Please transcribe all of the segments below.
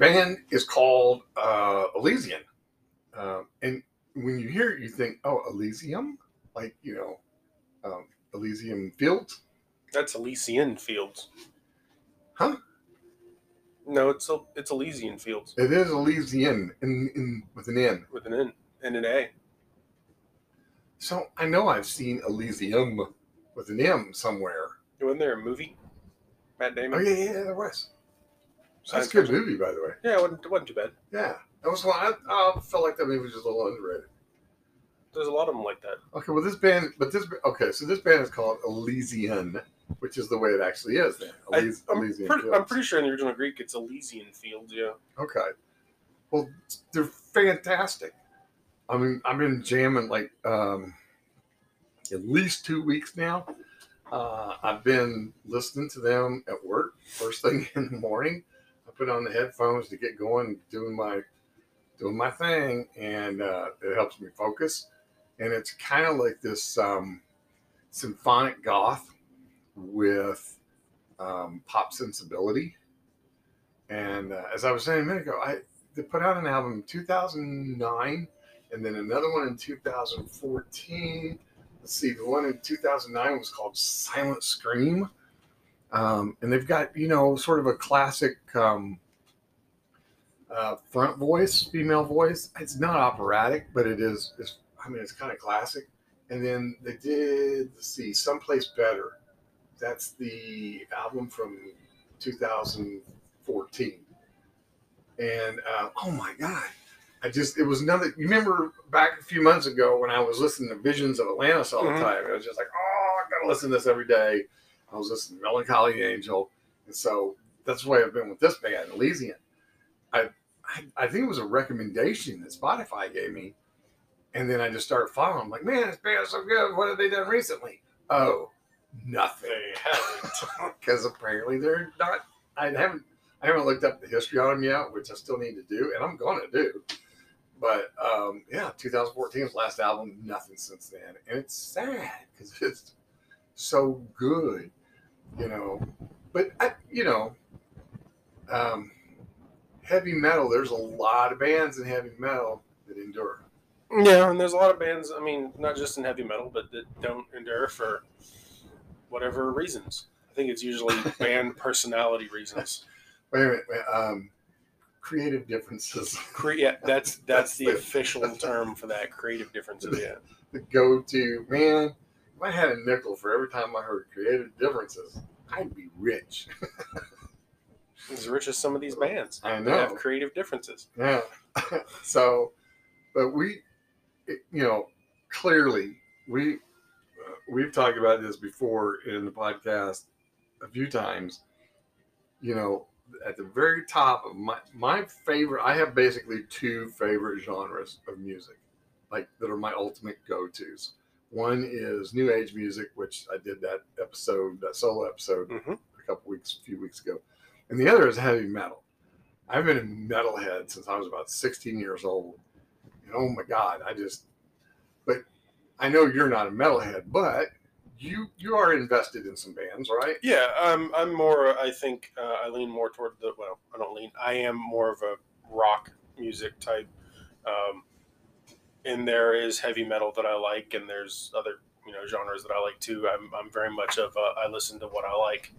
band is called Elysian. And when you hear it, you think, oh, Elysium? Like, you know, Elysium Fields? That's Elysian Fields. Huh? No, it's Elysian Fields. It is Elysian in with an N. With an N and an A. So I know I've seen Elysium with an M somewhere. Wasn't there a movie? Matt Damon? Oh, yeah, there was. That's a good movie, by the way. Yeah, it wasn't too bad. Yeah. That was a lot. I felt like that movie was just a little underrated. There's a lot of them like that. Okay, well, this band is called Elysian, which is the way it actually is then. I'm pretty sure in the original Greek it's Elysian Fields, yeah. Okay. Well, they're fantastic. I mean, I've been jamming like at least 2 weeks now. I've been listening to them at work first thing in the morning. I put on the headphones to get going, doing my thing, and it helps me focus. And it's kind of like this symphonic goth with pop sensibility. And as I was saying a minute ago, they put out an album in 2009, and then another one in 2014. Let's see, the one in 2009 was called Silent Scream. And they've got, you know, sort of a classic front voice, female voice. It's not operatic, but it's kind of classic. And then they did, let's see, Someplace Better. That's the album from 2014. And, oh, my God. It was another. You remember back a few months ago when I was listening to Visions of Atlantis all the time? It was just like, oh, I got to listen to this every day. I was listening to Melancholy Angel. And so that's the way I've been with this band, Elysian. I think it was a recommendation that Spotify gave me. And then I just started following. I'm like, man, this band is so good. What have they done recently? Oh, nothing. Because apparently they're not. I haven't looked up the history on them yet, which I still need to do. And I'm going to do. But, yeah, 2014 was the last album, nothing since then. And it's sad because it's so good, you know. But, heavy metal, there's a lot of bands in heavy metal that endure. Yeah, and there's a lot of bands, I mean, not just in heavy metal, but that don't endure for whatever reasons. I think it's usually band personality reasons. Wait a minute. Creative differences. Yeah, that's the official term for that. Creative differences. Yeah. The go-to man. If I had a nickel for every time I heard creative differences, I'd be rich. As rich as some of these bands. I know. They have creative differences. Yeah. So, but clearly we've talked about this before in the podcast a few times. You know. At the very top of my favorite, I have basically two favorite genres of music, like that are my ultimate go-tos. One is new age music, which I did that solo episode a few weeks ago. And the other is heavy metal. I've been a metalhead since I was about 16 years old. And oh my God, but I know you're not a metalhead, but You are invested in some bands, right? Yeah, I'm more. I think I lean more toward the. Well, I don't lean. I am more of a rock music type. And there is heavy metal that I like, and there's other genres that I like too. I'm very much of. I listen to what I like,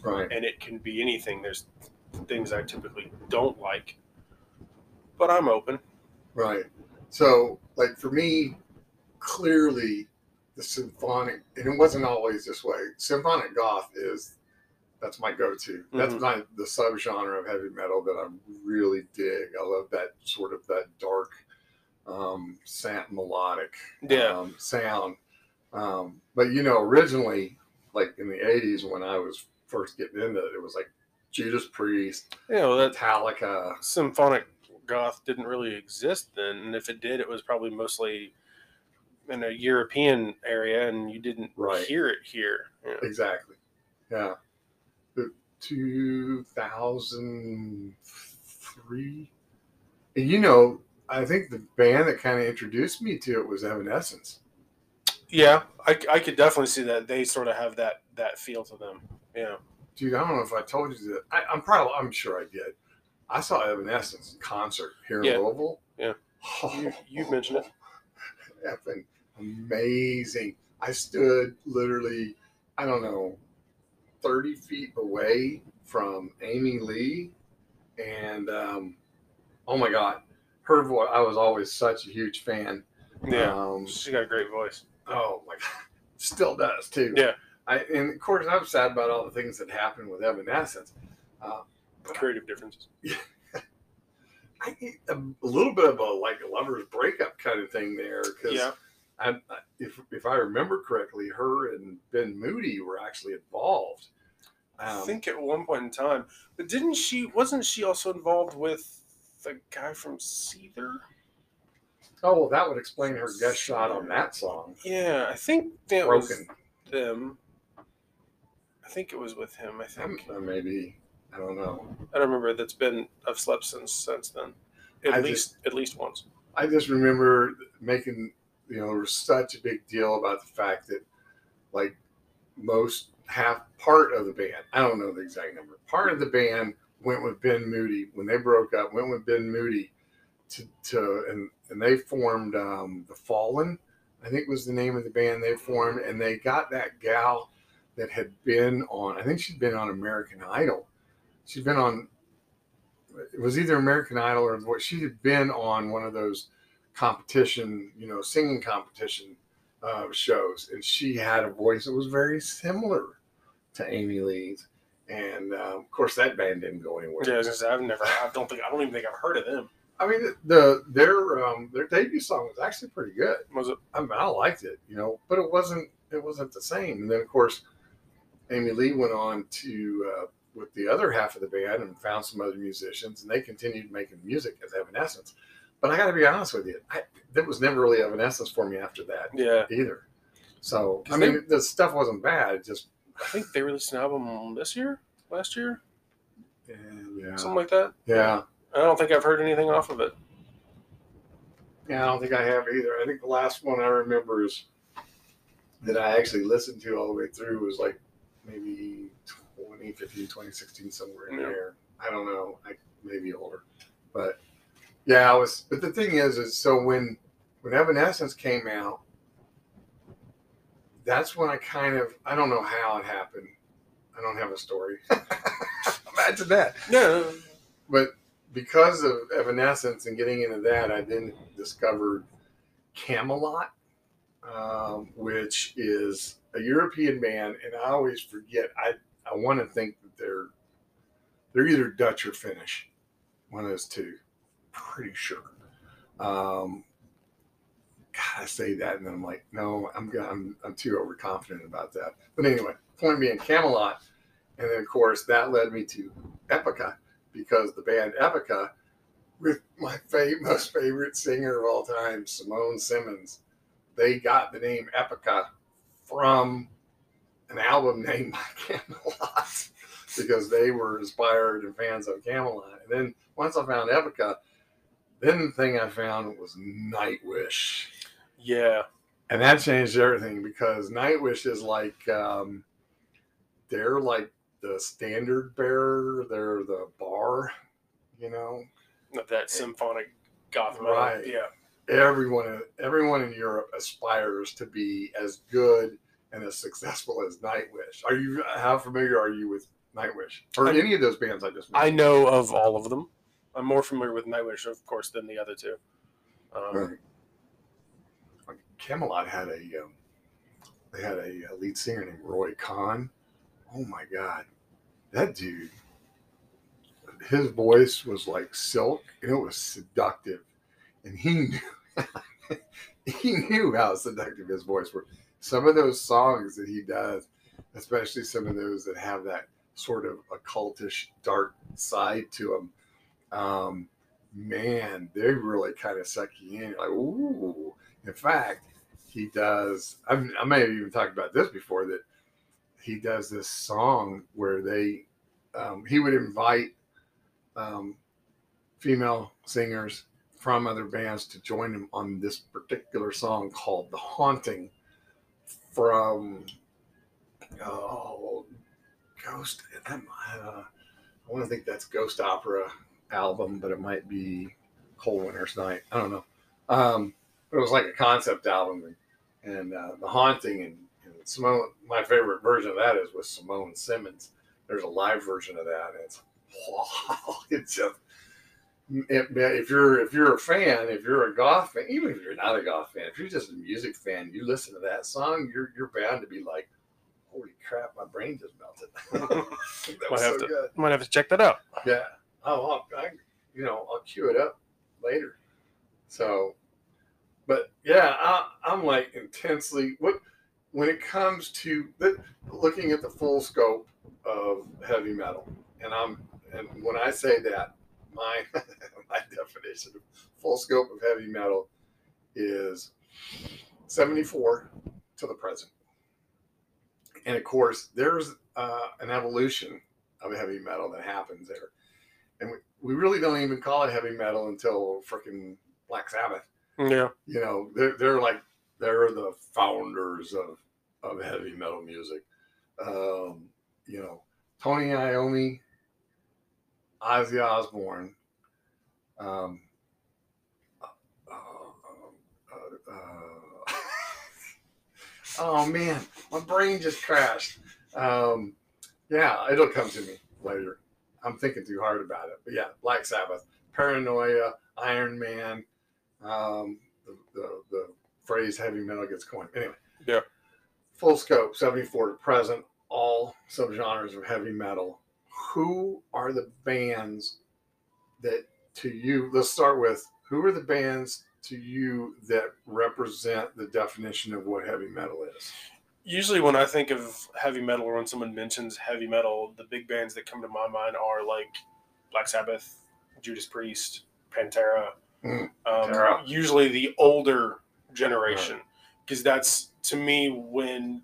right? And it can be anything. There's things I typically don't like, but I'm open. Right. So, like for me, clearly. The symphonic, and it wasn't always this way. Symphonic goth that's my go-to. That's the subgenre of heavy metal that I really dig. I love that sort of that dark, melodic, sound. But originally, like in the '80s when I was first getting into it, it was like Judas Priest, Metallica. Symphonic goth didn't really exist then, and if it did, it was probably mostly in a European area, and you didn't hear it here. Yeah. Exactly. Yeah. 2003. And I think the band that kind of introduced me to it was Evanescence. Yeah. I could definitely see that. They sort of have that feel to them. Yeah. Dude, I don't know if I told you that. I'm sure I did. I saw Evanescence concert here in Louisville. Yeah. Oh, you mentioned it. Effing amazing. I stood literally, I don't know, 30 feet away from Amy Lee. And, oh my God, her voice, I was always such a huge fan. Yeah. She got a great voice. Oh my God. Still does too. Yeah. And of course I'm sad about all the things that happened with Evanescence. Creative differences. Yeah. A little bit of a lover's breakup kind of thing there. Cause if I remember correctly, her and Ben Moody were actually involved. I think at one point in time, but wasn't she also involved with the guy from Seether? Oh, well, that would explain her guest shot on that song. Yeah. I think that was them. I think it was with him. I think maybe, I don't know. I don't remember. I've slept since then, at least once. I just remember making, there was such a big deal about the fact that, like, part of the band, I don't know the exact number, part of the band went with Ben Moody when they broke up. Went with Ben Moody and they formed The Fallen, I think was the name of the band they formed, and they got that gal that had been on. I think she'd been on American Idol. She'd been on, it was either American Idol or what, she had been on one of those competition, singing competition shows. And she had a voice that was very similar to Amy Lee's. And of course that band didn't go anywhere. Yeah, I don't even think I've heard of them. I mean, their debut song was actually pretty good. Was it? I mean, I liked it, but it wasn't the same. And then of course, Amy Lee went on to, with the other half of the band and found some other musicians, and they continued making music as Evanescence. But I got to be honest with you, there was never really Evanescence for me after that either. So, I mean, the stuff wasn't bad. It just, I think they released an album last year? Yeah. Something like that? Yeah. I don't think I've heard anything off of it. Yeah, I don't think I have either. I think the last one I remember is that I actually listened to all the way through was like maybe 2015, 2016, somewhere in there. I don't know. I maybe older, but yeah, but the thing is so when Evanescence came out, that's when I kind of, I don't know how it happened. I don't have a story. Imagine that. No, but because of Evanescence and getting into that, I then discovered Kamelot, which is a European band. And I always forget. I want to think that they're either Dutch or Finnish, one of those two, pretty sure. God, I say that and then I'm like, no, I'm too overconfident about that. But anyway, point being Kamelot, and then of course that led me to Epica, because the band Epica, with my most favorite singer of all time, Simone Simons, they got the name Epica from an album named by Kamelot, because they were inspired and fans of Kamelot. And then once I found Epica, then the thing I found was Nightwish. Yeah. And that changed everything, because Nightwish is like, they're like the standard bearer. They're the bar, That symphonic goth metal. Right. Yeah. Everyone in Europe aspires to be as good and as successful as Nightwish. How familiar are you with Nightwish? Or any of those bands I just mentioned? I know of all of them. I'm more familiar with Nightwish, of course, than the other two. Right. Kamelot had a lead singer named Roy Khan. Oh my God. That dude, his voice was like silk, and it was seductive. And he knew how seductive his voice was. Some of those songs that he does, especially some of those that have that sort of occultish dark side to them, man, they really kind of suck you in. You're like, ooh. In fact, he does, I may have even talked about this before, that he does this song where he would invite female singers from other bands to join him on this particular song called The Haunting, from Ghost. I want to think that's Ghost Opera. album, but it might be Cold Winter's Night. I don't know. It was like a concept album, and The Haunting, and Simone. My favorite version of that is with Simone Simons. There's a live version of that. And it's just, if you're a fan, if you're a goth fan, even if you're not a goth fan, if you're just a music fan, you listen to that song, you're bound to be like, holy crap, my brain just melted. That was so good. Might have to check that out. Yeah. Oh, I'll cue it up later. So, but yeah, I'm like intensely, when it comes to looking at the full scope of heavy metal, and when I say that, my definition of full scope of heavy metal is 74 to the present. And of course, there's an evolution of heavy metal that happens there. And we really don't even call it heavy metal until freaking Black Sabbath. Yeah. You know, they're the founders of heavy metal music. Tony Iommi, Ozzy Osbourne, oh man, my brain just crashed. Yeah, it'll come to me later. I'm thinking too hard about it. But yeah, Black Sabbath, Paranoia, Iron Man, the phrase heavy metal gets coined. Anyway, yeah, full scope, 74 to present, all subgenres of heavy metal. Who are the bands that to you, let's start with, who are the bands to you that represent the definition of what heavy metal is? Usually when I think of heavy metal or when someone mentions heavy metal, the big bands that come to my mind are like Black Sabbath, Judas Priest, Pantera. Usually the older generation, because that's, to me, when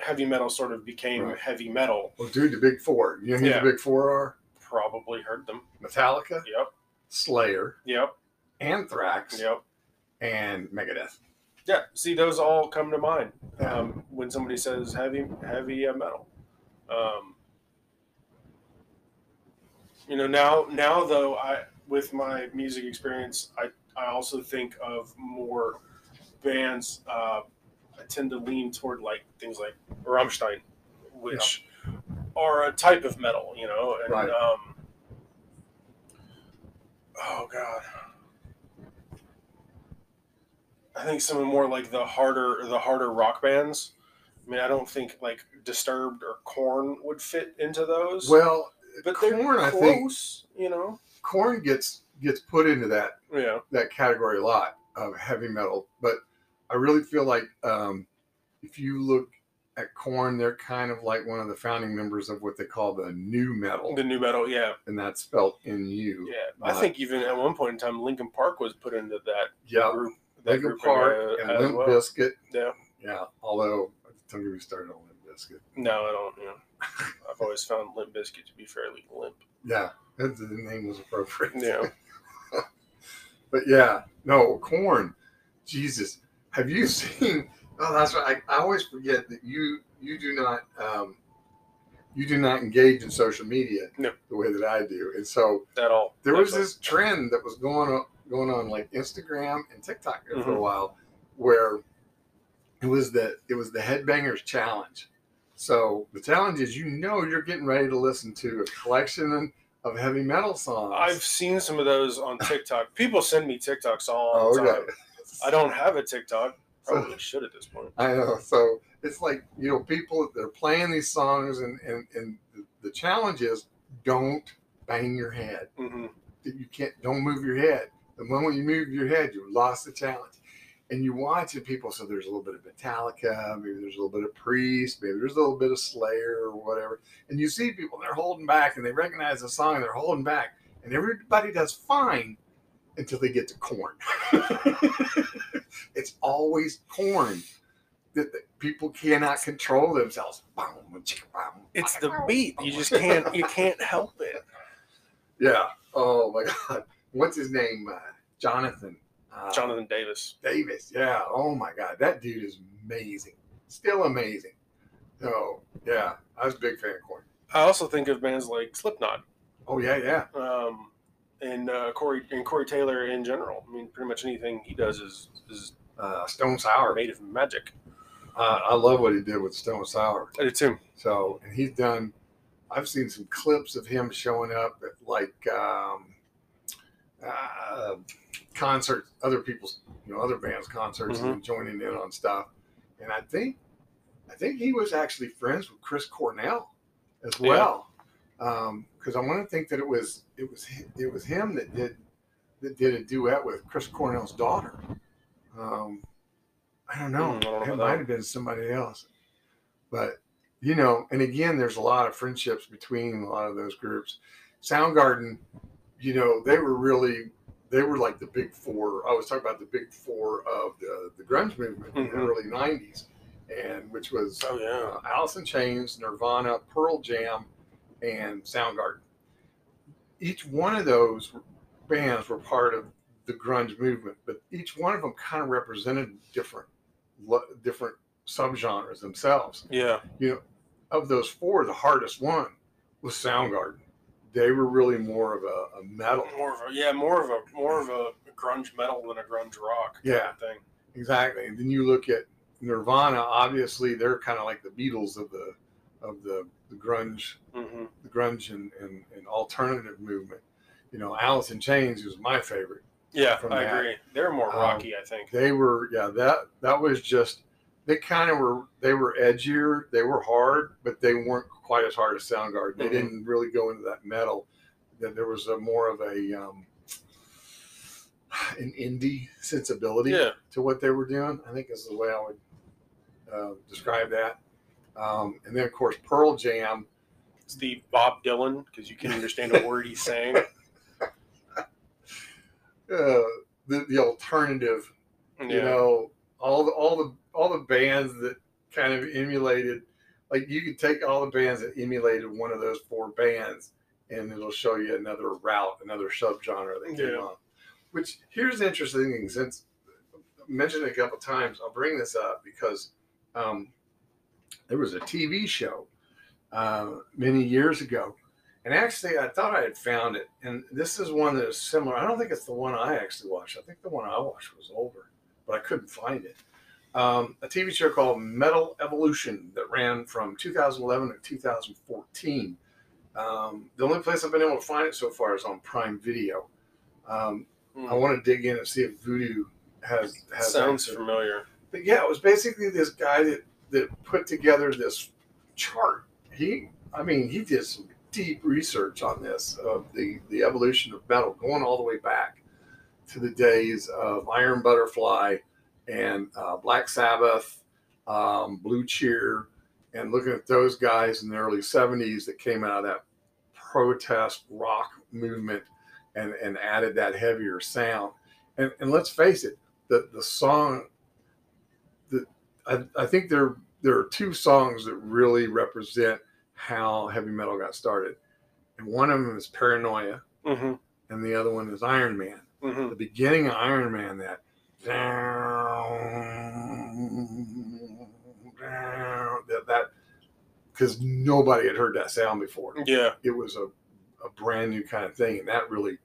heavy metal sort of became heavy metal. Well, dude, the big four. You know who the big four are? Probably heard them. Metallica. Yep. Slayer. Yep. Anthrax. Yep. And Megadeth. Yeah. See, those all come to mind when somebody says heavy metal. Now though, with my music experience, I also think of more bands. I tend to lean toward like things like Rammstein, which are a type of metal, and oh god, I think some of more like the harder rock bands. I mean, I don't think like Disturbed or Korn would fit into those. Well, but Korn, they're close, I think, Korn gets put into that that category a lot of heavy metal, but I really feel like if you look at Korn, they're kind of like one of the founding members of what they call the new metal. The new metal, yeah. And that's spelled N-U. Yeah, I think even at one point in time, Linkin Park was put into that group. Linkin Park and Limp Bizkit. Yeah. Yeah, although don't get me started on Limp Bizkit. No, I don't. Yeah. I've always found Limp Bizkit to be fairly limp. Yeah, the name was appropriate. Yeah. But yeah, no, Korn, Jesus. Have you seen? Oh, that's right. I always forget that you do not engage in social media the way that I do, and so at all. There was this trend that was going on like Instagram and TikTok for a while, where it was the Headbangers Challenge. So the challenge is, you're getting ready to listen to a collection of heavy metal songs. I've seen some of those on TikTok. People send me TikToks all the time. I don't have a TikTok. Probably should at this point. I know. So it's like, people, they're playing these songs and the challenge is, don't bang your head. Mm-hmm. You can't, don't move your head. The moment you move your head, you lost the challenge. And you watch it, people. So there's a little bit of Metallica, maybe there's a little bit of Priest, maybe there's a little bit of Slayer or whatever. And you see people, they're holding back and they recognize the song and they're holding back. And everybody does fine. Until they get to Korn. It's always Korn. The people cannot control themselves. It's the beat. You just can't help it. Yeah. Oh my God. What's his name? Jonathan Davis. Davis. Yeah. Oh my God. That dude is amazing. Still amazing. So yeah, I was a big fan of Korn. I also think of bands like Slipknot. Oh yeah, yeah. And Corey Taylor in general. I mean, pretty much anything he does is Stone Sour, made of magic. I love what he did with Stone Sour. I do too. So, and he's done. I've seen some clips of him showing up at concerts, other people's, other bands' concerts, mm-hmm. and joining in on stuff. And I think he was actually friends with Chris Cornell as well. Yeah. Because I want to think that it was him that did a duet with Chris Cornell's daughter. I don't know. It might have been somebody else. But, and again, there's a lot of friendships between a lot of those groups. Soundgarden, they were like the big four. I was talking about the big four of the grunge movement in the early 90s, and which was Alice in Chains, Nirvana, Pearl Jam, and Soundgarden. Each one of those bands were part of the grunge movement, but each one of them kind of represented different subgenres themselves. Yeah. Of those four, the hardest one was Soundgarden. They were really more of a metal. More of a grunge metal than a grunge rock kind of thing. Exactly. And then you look at Nirvana, obviously they're kind of like the Beatles of the grunge, mm-hmm. the grunge and alternative movement. Alice in Chains was my favorite. Yeah, I agree. They're more rocky, I think. They were, that was just, they were edgier, they were hard, but they weren't quite as hard as Soundgarden. They mm-hmm. didn't really go into that metal. That there was more of an indie sensibility to what they were doing, I think is the way I would describe that. And then, of course, Pearl Jam. It's the Bob Dylan, because you can understand a word he's saying. The alternative, all the bands that kind of emulated, like you could take all the bands that emulated one of those four bands, and it'll show you another route, another subgenre that came on. Which here's the interesting thing, since I mentioned it a couple times, I'll bring this up because there was a TV show many years ago. And actually, I thought I had found it. And this is one that is similar. I don't think it's the one I actually watched. I think the one I watched was older, but I couldn't find it. A TV show called Metal Evolution that ran from 2011 to 2014. The only place I've been able to find it so far is on Prime Video. I want to dig in and see if Voodoo has sounds answered. Familiar. But yeah, it was basically this guy that put together this chart. He did some deep research on this, of the evolution of metal, going all the way back to the days of Iron Butterfly and Black Sabbath, Blue Cheer, and looking at those guys in the early 70s that came out of that protest rock movement and added that heavier sound. And let's face it, the song, I think there are two songs that really represent how heavy metal got started, and one of them is Paranoia, mm-hmm. and the other one is Iron Man. Mm-hmm. The beginning of Iron Man, that down, because nobody had heard that sound before. Yeah, it was a brand new kind of thing, and that really.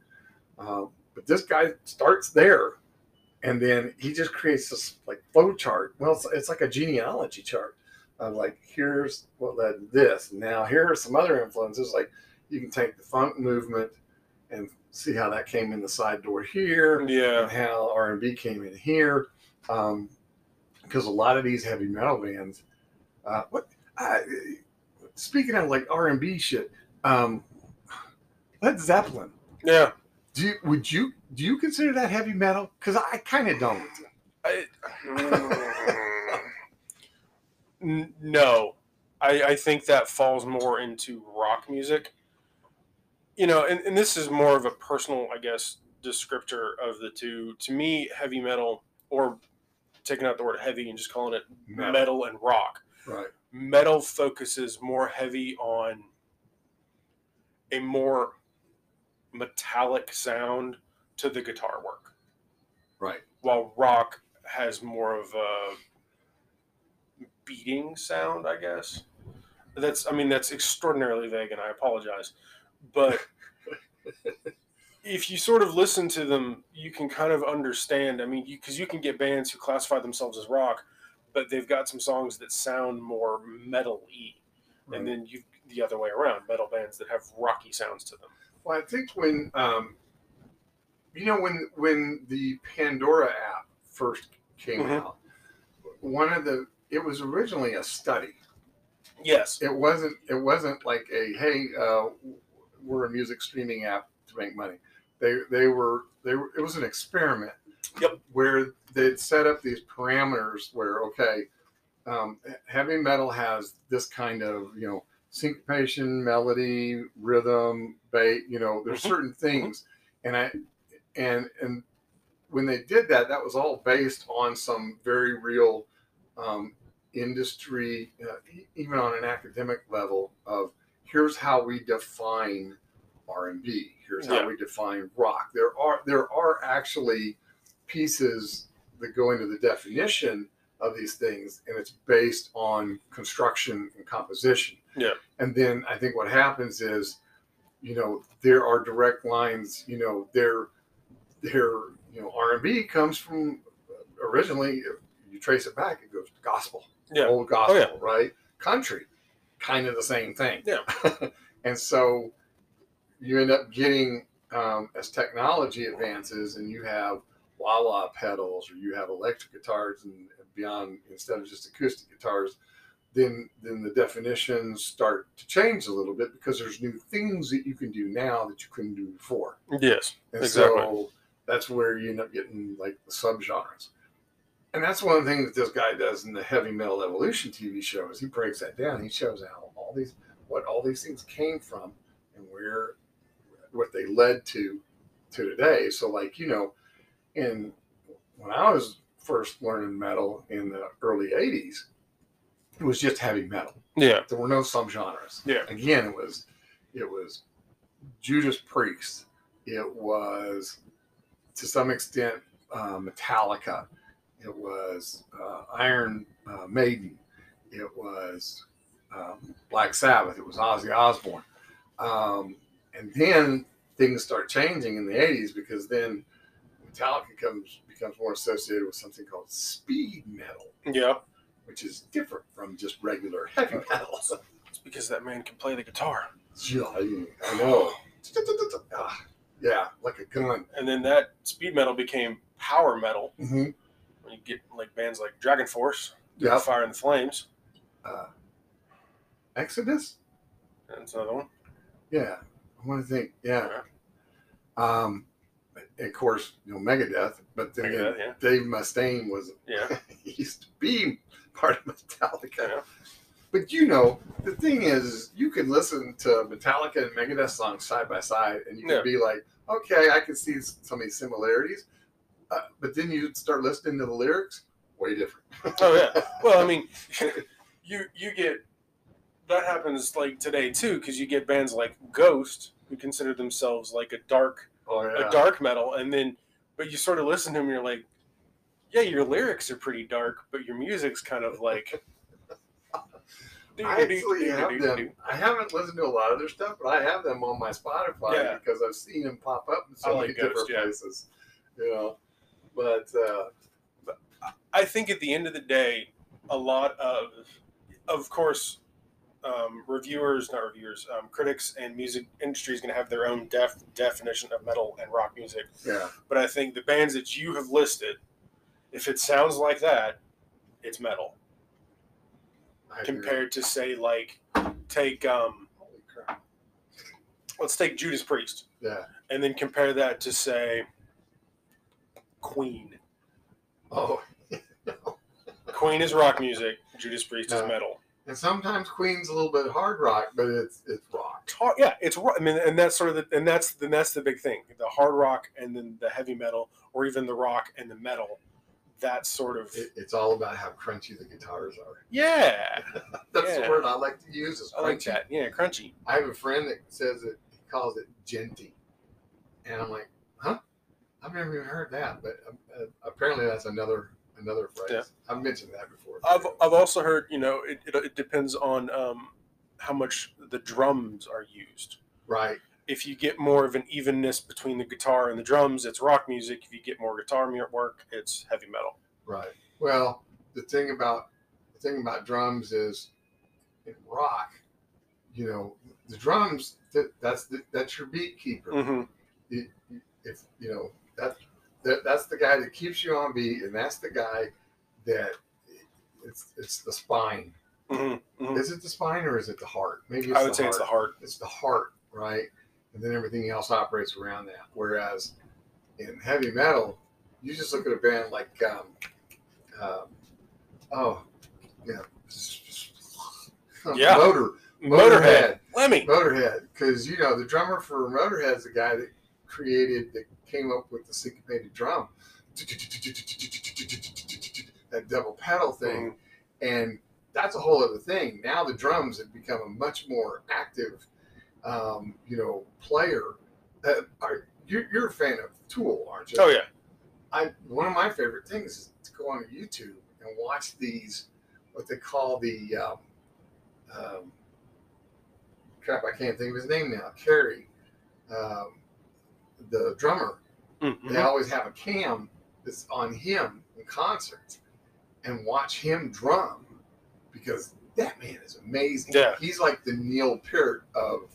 But this guy starts there, and then he just creates this like flow chart. Well, it's like a genealogy chart. I'm like, here's what led to this. Now, here are some other influences. Like, you can take the funk movement and see how that came in the side door here, and how R&B came in here. Because a lot of these heavy metal bands, speaking of like R&B shit, Led Zeppelin. Yeah. Do you consider that heavy metal? Because I kind of don't. No, I think that falls more into rock music, and this is more of a personal, I guess, descriptor of the two. To me, heavy metal, or taking out the word heavy and just calling it metal and rock. Right. Metal focuses more heavy on a more metallic sound to the guitar work. Right. While rock has more of a beating sound, I guess. That's extraordinarily vague, and I apologize. But if you sort of listen to them, you can kind of understand. I mean, because you can get bands who classify themselves as rock, but they've got some songs that sound more metal-y. Right. And then you the other way around, metal bands that have rocky sounds to them. Well, I think when, when the Pandora app first came out, it was originally a study. Yes. It wasn't like a, hey, we're a music streaming app to make money. They were it was an experiment. Yep. Where they'd set up these parameters where, okay, heavy metal has this kind of, syncopation, melody, rhythm, bait, there's certain things. And when they did that, that was all based on some very real industry, even on an academic level of here's how we define R&B. Here's how we define rock. There are actually pieces that go into the definition of these things, and it's based on construction and composition. Yeah. And then I think what happens is, there are direct lines, R&B comes from originally, you trace it back, it goes to gospel, old gospel, right? Country, kind of the same thing. Yeah. And so you end up getting, as technology advances and you have wah-wah pedals or you have electric guitars and beyond, instead of just acoustic guitars, then the definitions start to change a little bit because there's new things that you can do now that you couldn't do before. Yes, and exactly. So that's where you end up getting like the subgenres. And that's one thing that this guy does in the Heavy Metal Evolution TV show is he breaks that down. He shows how all these things came from and where what they led to today. So like, in when I was first learning metal in the early 80s, it was just heavy metal. Yeah. There were no subgenres. Yeah. Again, it was Judas Priest. It was, to some extent, Metallica. It was Iron Maiden. It was Black Sabbath. It was Ozzy Osbourne. And then things start changing in the 80s because then Metallica becomes more associated with something called speed metal. Yeah. Which is different from just regular heavy metal. It's because that man can play the guitar. Yeah, I know. Yeah, like a gun. And then that speed metal became power metal. Mm-hmm. When you get like bands like Dragon Force, Fire and the Flames, Exodus. That's another one. Yeah, I want to think. Yeah. Of course, Megadeth, but then Megadeth, Dave Mustaine was. Yeah. He used to be part of Metallica. Yeah. But the thing is, you can listen to Metallica and Megadeth songs side by side, and you can be like, okay, I can see some of these similarities. But then you start listening to the lyrics, way different. Oh, yeah. Well, I mean, you get that happens like today, too, because you get bands like Ghost who consider themselves like a dark metal. And then, but you sort of listen to them and you're like, yeah, your lyrics are pretty dark, but your music's kind of like. I actually have them. I haven't listened to a lot of their stuff, but I have them on my Spotify because I've seen them pop up in so many different places. But I think at the end of the day, a lot of course, critics and music industry is going to have their own definition of metal and rock music. Yeah. But I think the bands that you have listed, if it sounds like that, it's metal. Compared to say, like, take holy crap. Let's take Judas Priest. Yeah. And then compare that to say Queen. Oh. Queen is rock music. Judas Priest is metal. And sometimes Queen's a little bit hard rock, but it's rock. It's hard, yeah, it's rock. I mean, and that's sort of that's the big thing. The hard rock and then the heavy metal, or even the rock and the metal. That's sort of it's all about how crunchy the guitars are. Yeah. That's the word I like to use is crunchy. I like that. Yeah, crunchy. I have a friend that says it, he calls it genty. And I'm like, huh? I've never even heard that, but apparently that's another phrase. Yeah. I've mentioned that before. I've also heard, it depends on how much the drums are used. Right. If you get more of an evenness between the guitar and the drums, it's rock music. If you get more guitar work, it's heavy metal. Right. Well, the thing about drums is in rock, you know, the drums, that's your beat keeper. Mm-hmm. That's the guy that keeps you on beat, and that's the guy that it's the spine. Mm-hmm. Mm-hmm. Is it the spine or is it the heart? Maybe I would say it's the heart. It's the heart, right? And then everything else operates around that. Whereas in heavy metal, you just look at a band like, Motorhead. Motorhead, because you know the drummer for Motorhead is the guy that came up with the syncopated drum, that double pedal thing, and that's a whole other thing. Now the drums have become a much more active, player. You're a fan of Tool, aren't you? Oh yeah. One of my favorite things is to go on YouTube and watch these, what they call the crap. I can't think of his name now. Carrie, the drummer. Mm-hmm. They always have a cam that's on him in concerts, and watch him drum because that man is amazing. Yeah. He's like the Neil Peart of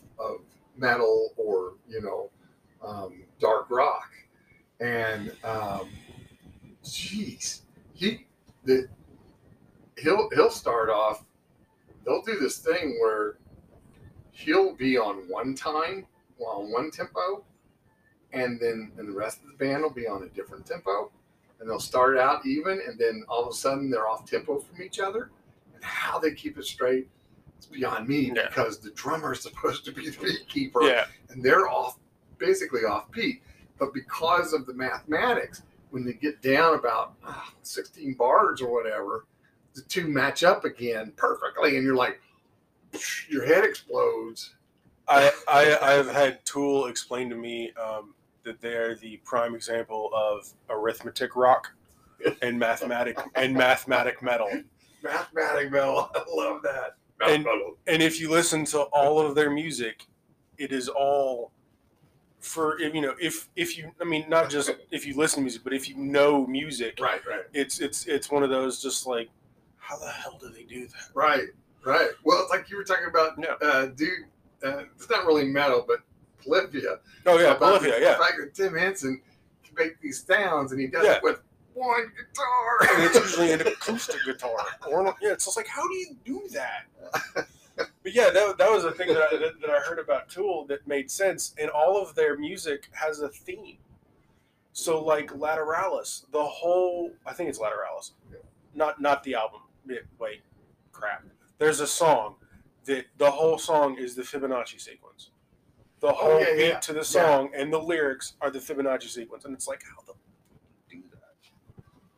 metal or dark rock. And he'll start off. They'll do this thing where he'll be on one time, on one tempo, and then the rest of the band will be on a different tempo, and they'll start out even, and then all of a sudden they're off tempo from each other. And how they keep it straight, it's beyond me because the drummer is supposed to be the beatkeeper, and they're basically off beat. But because of the mathematics, when they get down about 16 bars or whatever, the two match up again perfectly, and you're like, your head explodes. I've had Tool explain to me that they're the prime example of arithmetic rock and mathematic metal. Mathematic metal, I love that. And if you listen to all of their music, it is all. Not just if you listen to music, but if you know music, right. It's one of those just like, how the hell do they do that? Right. Well, it's like you were talking about, it's not really metal, but Polyphia. Oh yeah, Polyphia. Yeah. Like Tim Henson can make these sounds, and he does it with one guitar. And it's usually an acoustic guitar. It's just like, how do you do that? But yeah, that was a thing that I heard about Tool that made sense, and all of their music has a theme. So like Lateralis, I think it's Lateralis, not the album. Wait, crap. There's a song that the whole song is the Fibonacci sequence. The whole beat to the song and the lyrics are the Fibonacci sequence, and it's like, how the do that?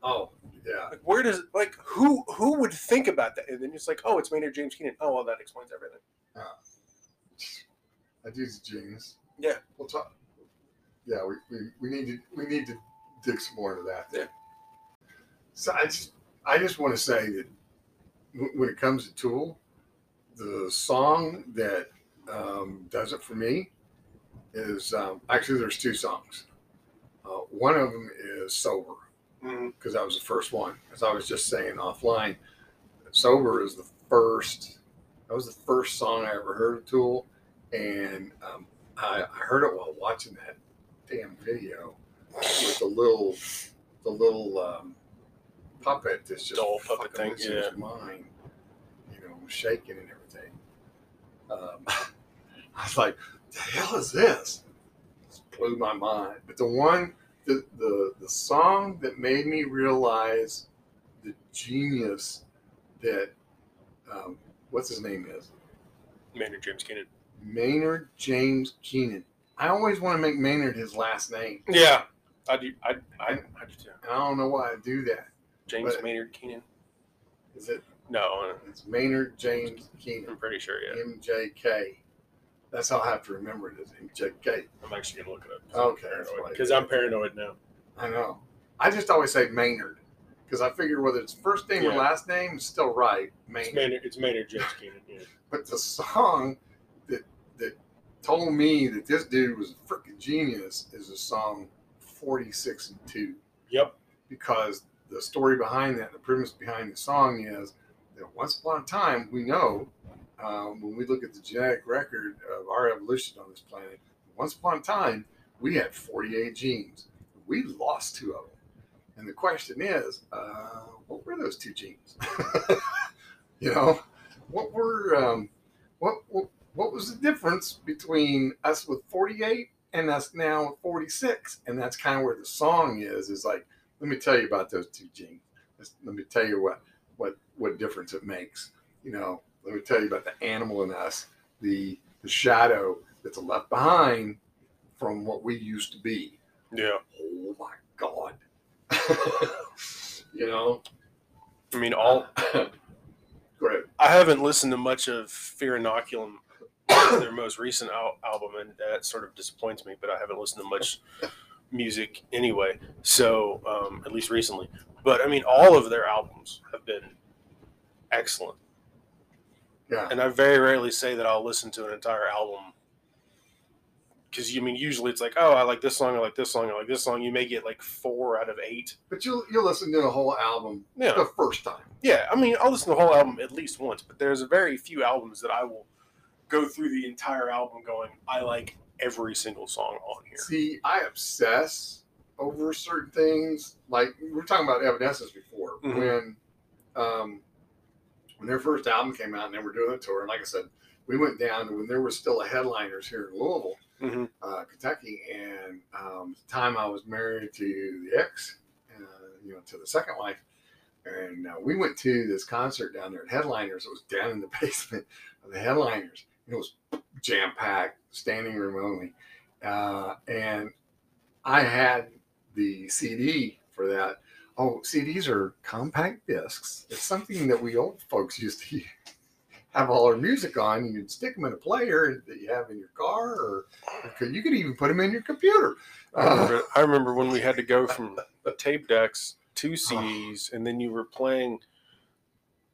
Oh. Yeah. Like, who would think about that? And then it's like, oh, it's Maynard James Keenan. Oh, well, that explains everything. That dude's a genius. Yeah. We'll talk. Yeah, we need to dig some more into that. Yeah. So I just want to say that when it comes to Tool, the song that does it for me is actually there's two songs. One of them is Sober. Because that was the first one. As I was just saying offline, Sober is the first song I ever heard of Tool, and I heard it while watching that damn video with the little puppet that's just doll puppet thing in his mind, shaking and everything. I was like, the hell is this? It blew my mind. But the one The song that made me realize the genius that what's his name is? Maynard James Keenan. I always want to make Maynard his last name. Yeah, I do. I do too. I don't know why I do that. Maynard Keenan. Is it? No, it's Maynard James Keenan. I'm pretty sure. Yeah. MJK. That's how I have to remember it, is MJK. I'm actually going to look it up. Okay. Because I'm paranoid now. I know. I just always say Maynard. Because I figure whether it's first name or last name, it's still right. Maynard. It's Maynard James Keenan. Yeah. But the song that told me that this dude was a freaking genius is the song 46 and 2. Yep. Because the story behind that, the premise behind the song is that once upon a time, we know, when we look at the genetic record of our evolution on this planet, once upon a time, we had 48 genes. We lost two of them. And the question is, what were those two genes? You know, what were, what was the difference between us with 48 and us now with 46? And that's kind of where the song is like, let me tell you about those two genes. Let me tell you what difference it makes. You know, let me tell you about the animal in us, the shadow that's left behind from what we used to be. Yeah. Oh my God. You know, I mean, all. Great. I haven't listened to much of Fear Inoculum, their most recent album, and that sort of disappoints me. But I haven't listened to much music anyway, so at least recently. But I mean, all of their albums have been excellent. Yeah. And I very rarely say that I'll listen to an entire album. Because, you mean, usually it's like, oh, I like this song, I like this song, I like this song. You may get like 4 out of 8. But you'll listen to the whole album the first time. Yeah, I mean, I'll listen to the whole album at least once. But there's very few albums that I will go through the entire album going, I like every single song on here. See, I obsess over certain things. Like, we were talking about Evanescence before. Mm-hmm. When their first album came out and they were doing a tour, and like I said, we went down to when there was still a Headliners here in Louisville. Mm-hmm. Kentucky, and at the time I was married to the ex, to the second wife, and we went to this concert down there at Headliners. It was down in the basement of the Headliners. It was jam-packed, standing room only, and I had the CD for that. Oh, CDs are compact discs. It's something that we old folks used to use. Have all our music on, you can stick them in a player that you have in your car, or you could even put them in your computer. I remember when we had to go from tape decks to CDs, and then you were playing,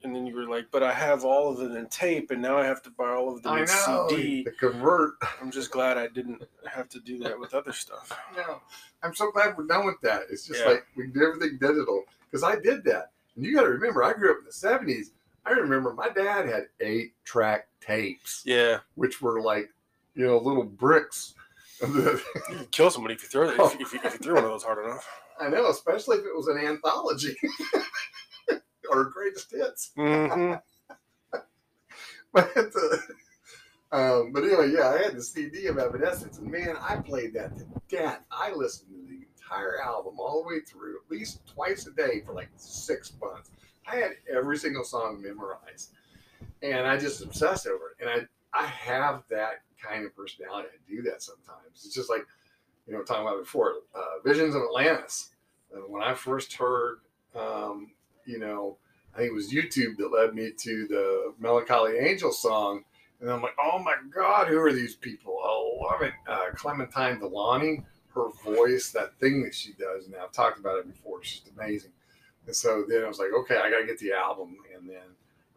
and then you were like, but I have all of it in tape, and now I have to buy all of them in CD. The convert. I'm just glad I didn't have to do that with other stuff. No, I'm so glad we're done with that. It's just like we did everything digital, because I did that. And you got to remember, I grew up in the 70s. I remember my dad had 8-track tapes. Yeah. Which were like, little bricks. You could kill somebody if you throw if you threw one of those hard enough. I know, especially if it was an anthology or greatest hits. Mm-hmm. But anyway, I had the CD of Evanescence, and man, I played that to death. I listened to the entire album all the way through, at least twice a day for like 6 months. I had every single song memorized, and I just obsessed over it. And I have that kind of personality. I do that sometimes. It's just like, talking about before, Visions of Atlantis. When I first heard, I think it was YouTube that led me to the Melancholy Angel song. And I'm like, oh my God, who are these people? I love it. Clementine Delaney, her voice, that thing that she does. And I've talked about it before. It's just amazing. And so then I was like, okay, I got to get the album. And then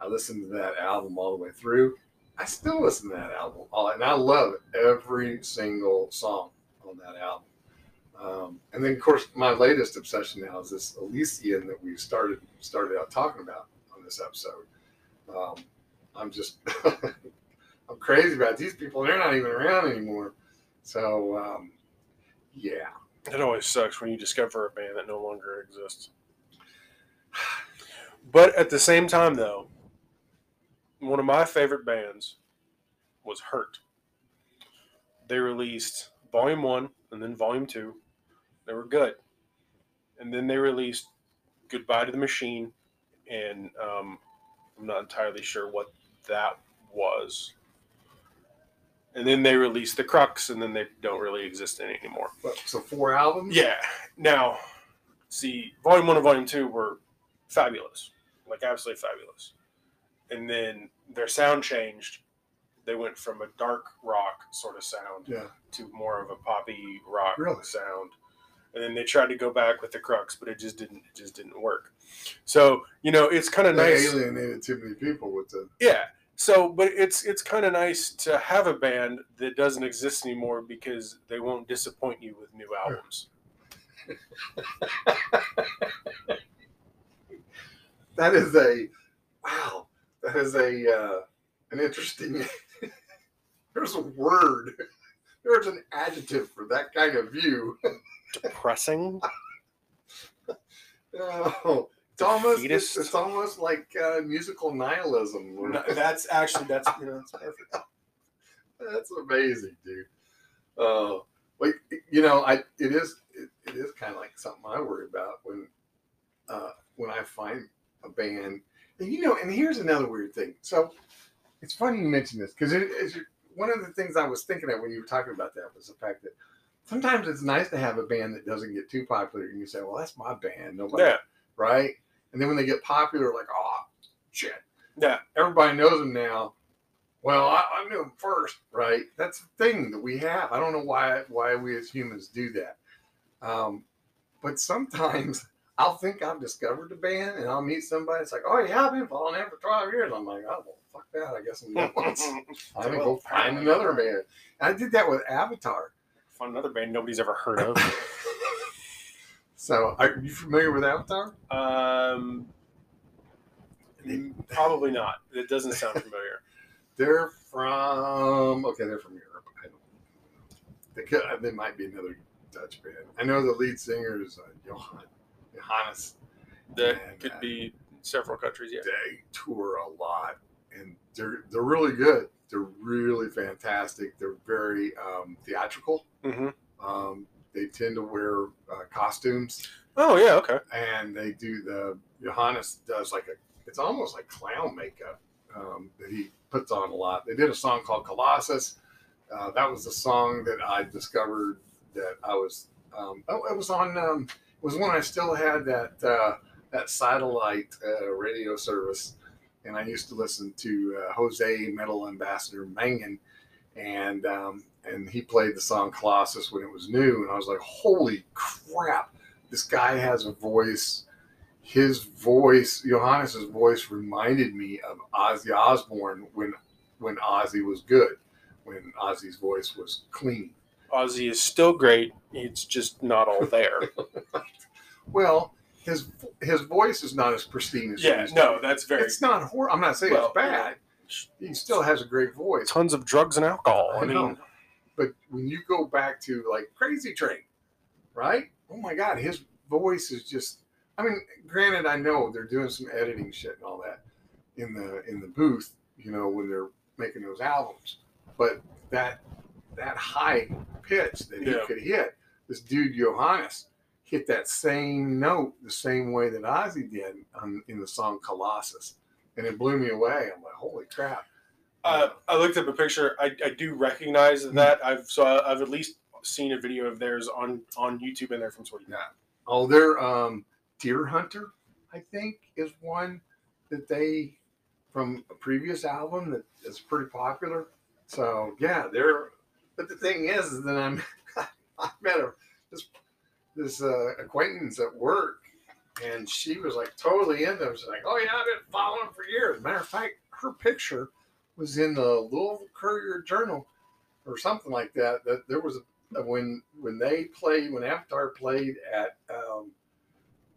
I listened to that album all the way through. I still listen to that album. And I love every single song on that album. And then, of course, my latest obsession now is this Elysian that we started out talking about on this episode. I'm crazy about these people. They're not even around anymore. So, yeah. It always sucks when you discover a band that no longer exists. But at the same time, though, one of my favorite bands was Hurt. They released Volume 1 and then Volume 2. They were good. And then they released Goodbye to the Machine, and I'm not entirely sure what that was. And then they released The Crux, and then they don't really exist anymore. So 4 albums? Yeah. Now, see, Volume 1 and Volume 2 were fabulous, like absolutely fabulous. And then their sound changed. They went from a dark rock sort of sound to more of a poppy rock sound. And then they tried to go back with The Crux, but it just didn't work. So, it's kind of nice. They alienated too many people with the So, but it's kind of nice to have a band that doesn't exist anymore because they won't disappoint you with new albums. That is a wow. That is a an interesting. There's a word. There's an adjective for that kind of view. Depressing. Oh. It's almost like musical nihilism. No, that's actually, that's, you know, that's perfect. That's amazing, dude. Like, you know, it is kind of like something I worry about when I find a band. And, you know, and here's another weird thing. So it's funny you mention this because one of the things I was thinking of when you were talking about that was the fact that sometimes it's nice to have a band that doesn't get too popular, and you say, "Well, that's my band. Nobody." Yeah. Right? And then when they get popular, like, oh, shit. Yeah. Everybody knows them now. Well, I knew them first, right? That's the thing that we have. I don't know why we as humans do that. But sometimes I'll think I've discovered the band, and I'll meet somebody. It's like, oh, yeah, I've been following them for 12 years. I'm like, oh, well, fuck that. I guess I'm not once. I'm going to go find another band. And I did that with Avatar. Find another band nobody's ever heard of. So, are you familiar with Avatar? Probably not. It doesn't sound familiar. They're from Europe. They might be another Dutch band. I know the lead singer is Johannes. That could be several countries. Yeah, they tour a lot, and they're really good. They're really fantastic. They're very theatrical. Mm-hmm. They tend to wear costumes. Oh, yeah, okay. And they do Johannes does it's almost like clown makeup that he puts on a lot. They did a song called Colossus. That was the song that I discovered that I was, it was when I still had that satellite radio service. And I used to listen to Jose Metal Ambassador Mangan. And he played the song Colossus when it was new. And I was like, holy crap, this guy has a voice. His voice, Johannes' voice, reminded me of Ozzy Osbourne when Ozzy was good, when Ozzy's voice was clean. Ozzy is still great. It's just not all there. Well, his voice is not as pristine as his. Yeah, no, that's very... It's not horrible. I'm not saying it's bad. He still has a great voice. Tons of drugs and alcohol. I mean, but when you go back to like Crazy Train, right? Oh my God, his voice is just. I mean, granted, I know they're doing some editing shit and all that in the booth, you know, when they're making those albums. But that high pitch that he could hit, this dude Johannes hit that same note the same way that Ozzy did in the song Colossus. And it blew me away. I'm like, holy crap! I looked up a picture. I do recognize that. I've at least seen a video of theirs on YouTube, and they're from Sweden. Yeah. Oh, their Deer Hunter, I think, is one that they from a previous album that is pretty popular. So yeah, they're. But the thing is that I met this acquaintance at work. And she was like totally into them. She's like, oh, yeah, I've been following them for years. Matter of fact, her picture was in the Louisville Courier Journal or something like that. That there was when Avatar played at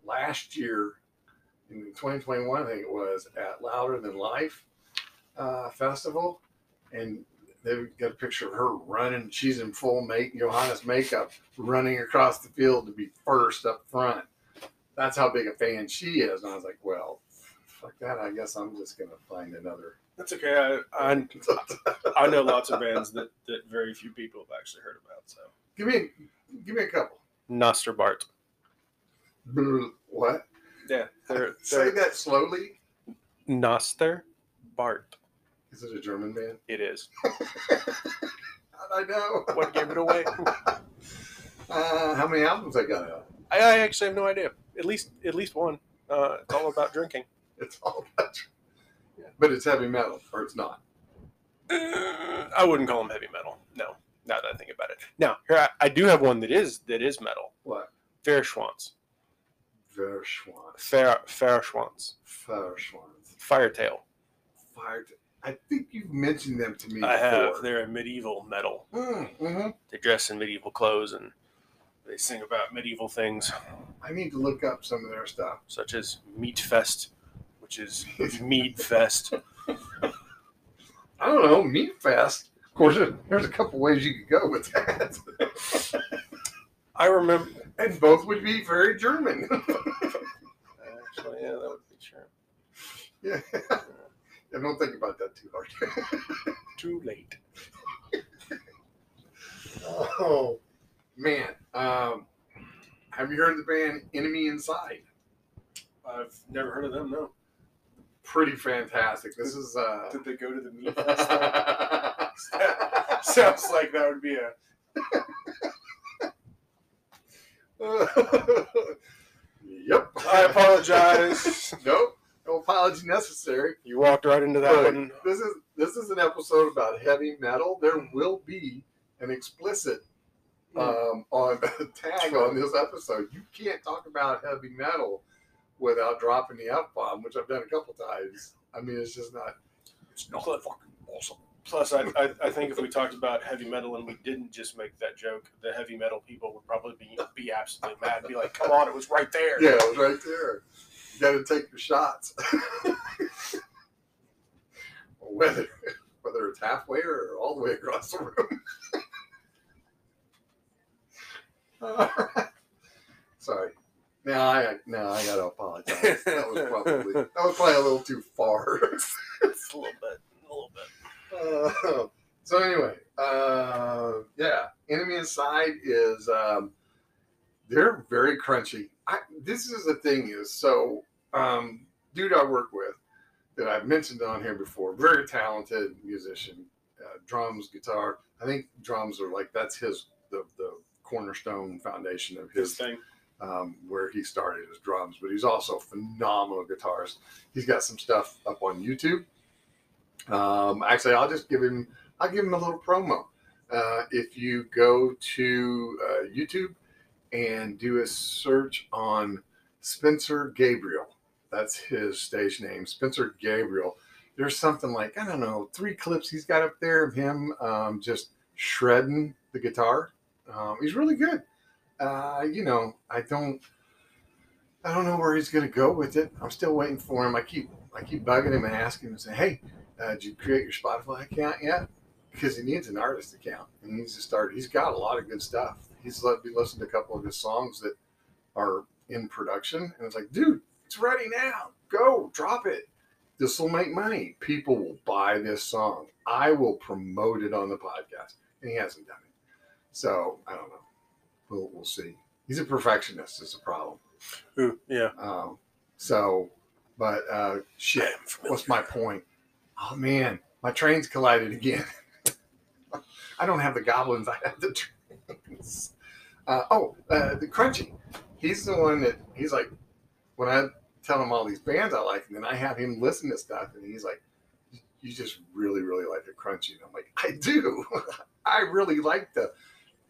last year in 2021, I think it was at Louder Than Life Festival. And they got a picture of her running. She's in full Johannes makeup running across the field to be first up front. That's how big a fan she is. And I was like, well, fuck that. I guess I'm just going to find another. That's okay. I know lots of bands that very few people have actually heard about. So give me a couple. Nosterbart. What? Yeah. Say that slowly. Nosterbart. Is it a German band? It is. I know. What gave it away? How many albums I got out? I actually have no idea. At least one. It's all about drinking. It's all about drinking. Yeah. But it's heavy metal, or it's not. I wouldn't call them heavy metal. No, now that I think about it. Now, here I do have one that is metal. What? Fairschwanz. Fairschwanz. Fairschwanz. Firetail. I think you've mentioned them to me before. I have. They're a medieval metal. Mm-hmm. They dress in medieval clothes and they sing about medieval things. I need to look up some of their stuff. Such as Meat Fest, which is Mead Fest. I don't know, Meat Fest. Of course, there's a couple ways you could go with that. I remember. And both would be very German. Actually, yeah, that would be true. Yeah. And don't think about that too hard. Too late. Oh, man. Have you heard of the band Enemy Inside? I've never heard of them, no. Pretty fantastic. This is... Did they go to the meet? Sounds like that would be a... Yep. I apologize. Nope. No apology necessary. You walked right into that one. This is an episode about heavy metal. There will be an explicit on tag on this episode. You can't talk about heavy metal without dropping the F-bomb, which I've done a couple times. I mean, it's just not. It's not that fucking awesome. Plus, I think if we talked about heavy metal and we didn't just make that joke, the heavy metal people would probably be absolutely mad. Be like, "Come on, it was right there." Yeah, it was right there. You got to take your shots. whether it's halfway or all the way across the room. Sorry. Now I got to apologize. That was probably a little too far. It's a little bit. So anyway, yeah, Enemy Inside is they're very crunchy. This is the thing is, so dude I work with that I've mentioned on here before, very talented musician, drums, guitar. I think drums are like, that's his, the cornerstone foundation of his thing, where he started his drums, but he's also a phenomenal guitarist. He's got some stuff up on YouTube. Actually, I'll give him a little promo. If you go to YouTube, and do a search on Spencer Gabriel. That's his stage name, Spencer Gabriel. There's something like, I don't know, 3 clips he's got up there of him just shredding the guitar. He's really good. I don't know where he's going to go with it. I'm still waiting for him. I keep bugging him and asking him and saying, hey, did you create your Spotify account yet? Because he needs an artist account. He needs to start. He's got a lot of good stuff. He's let me listen to a couple of his songs that are in production. And it's like, dude, it's ready now. Go, drop it. This will make money. People will buy this song. I will promote it on the podcast. And he hasn't done it. So, I don't know. We'll see. He's a perfectionist. It's a problem. Ooh, yeah. Shit. What's my point? Oh, man. My trains collided again. I don't have the goblins. I have the trains. The Crunchy. He's the one that he's like, when I tell him all these bands I like, and then I have him listen to stuff, and he's like, you just really, really like the Crunchy. And I'm like, I do. I really like the,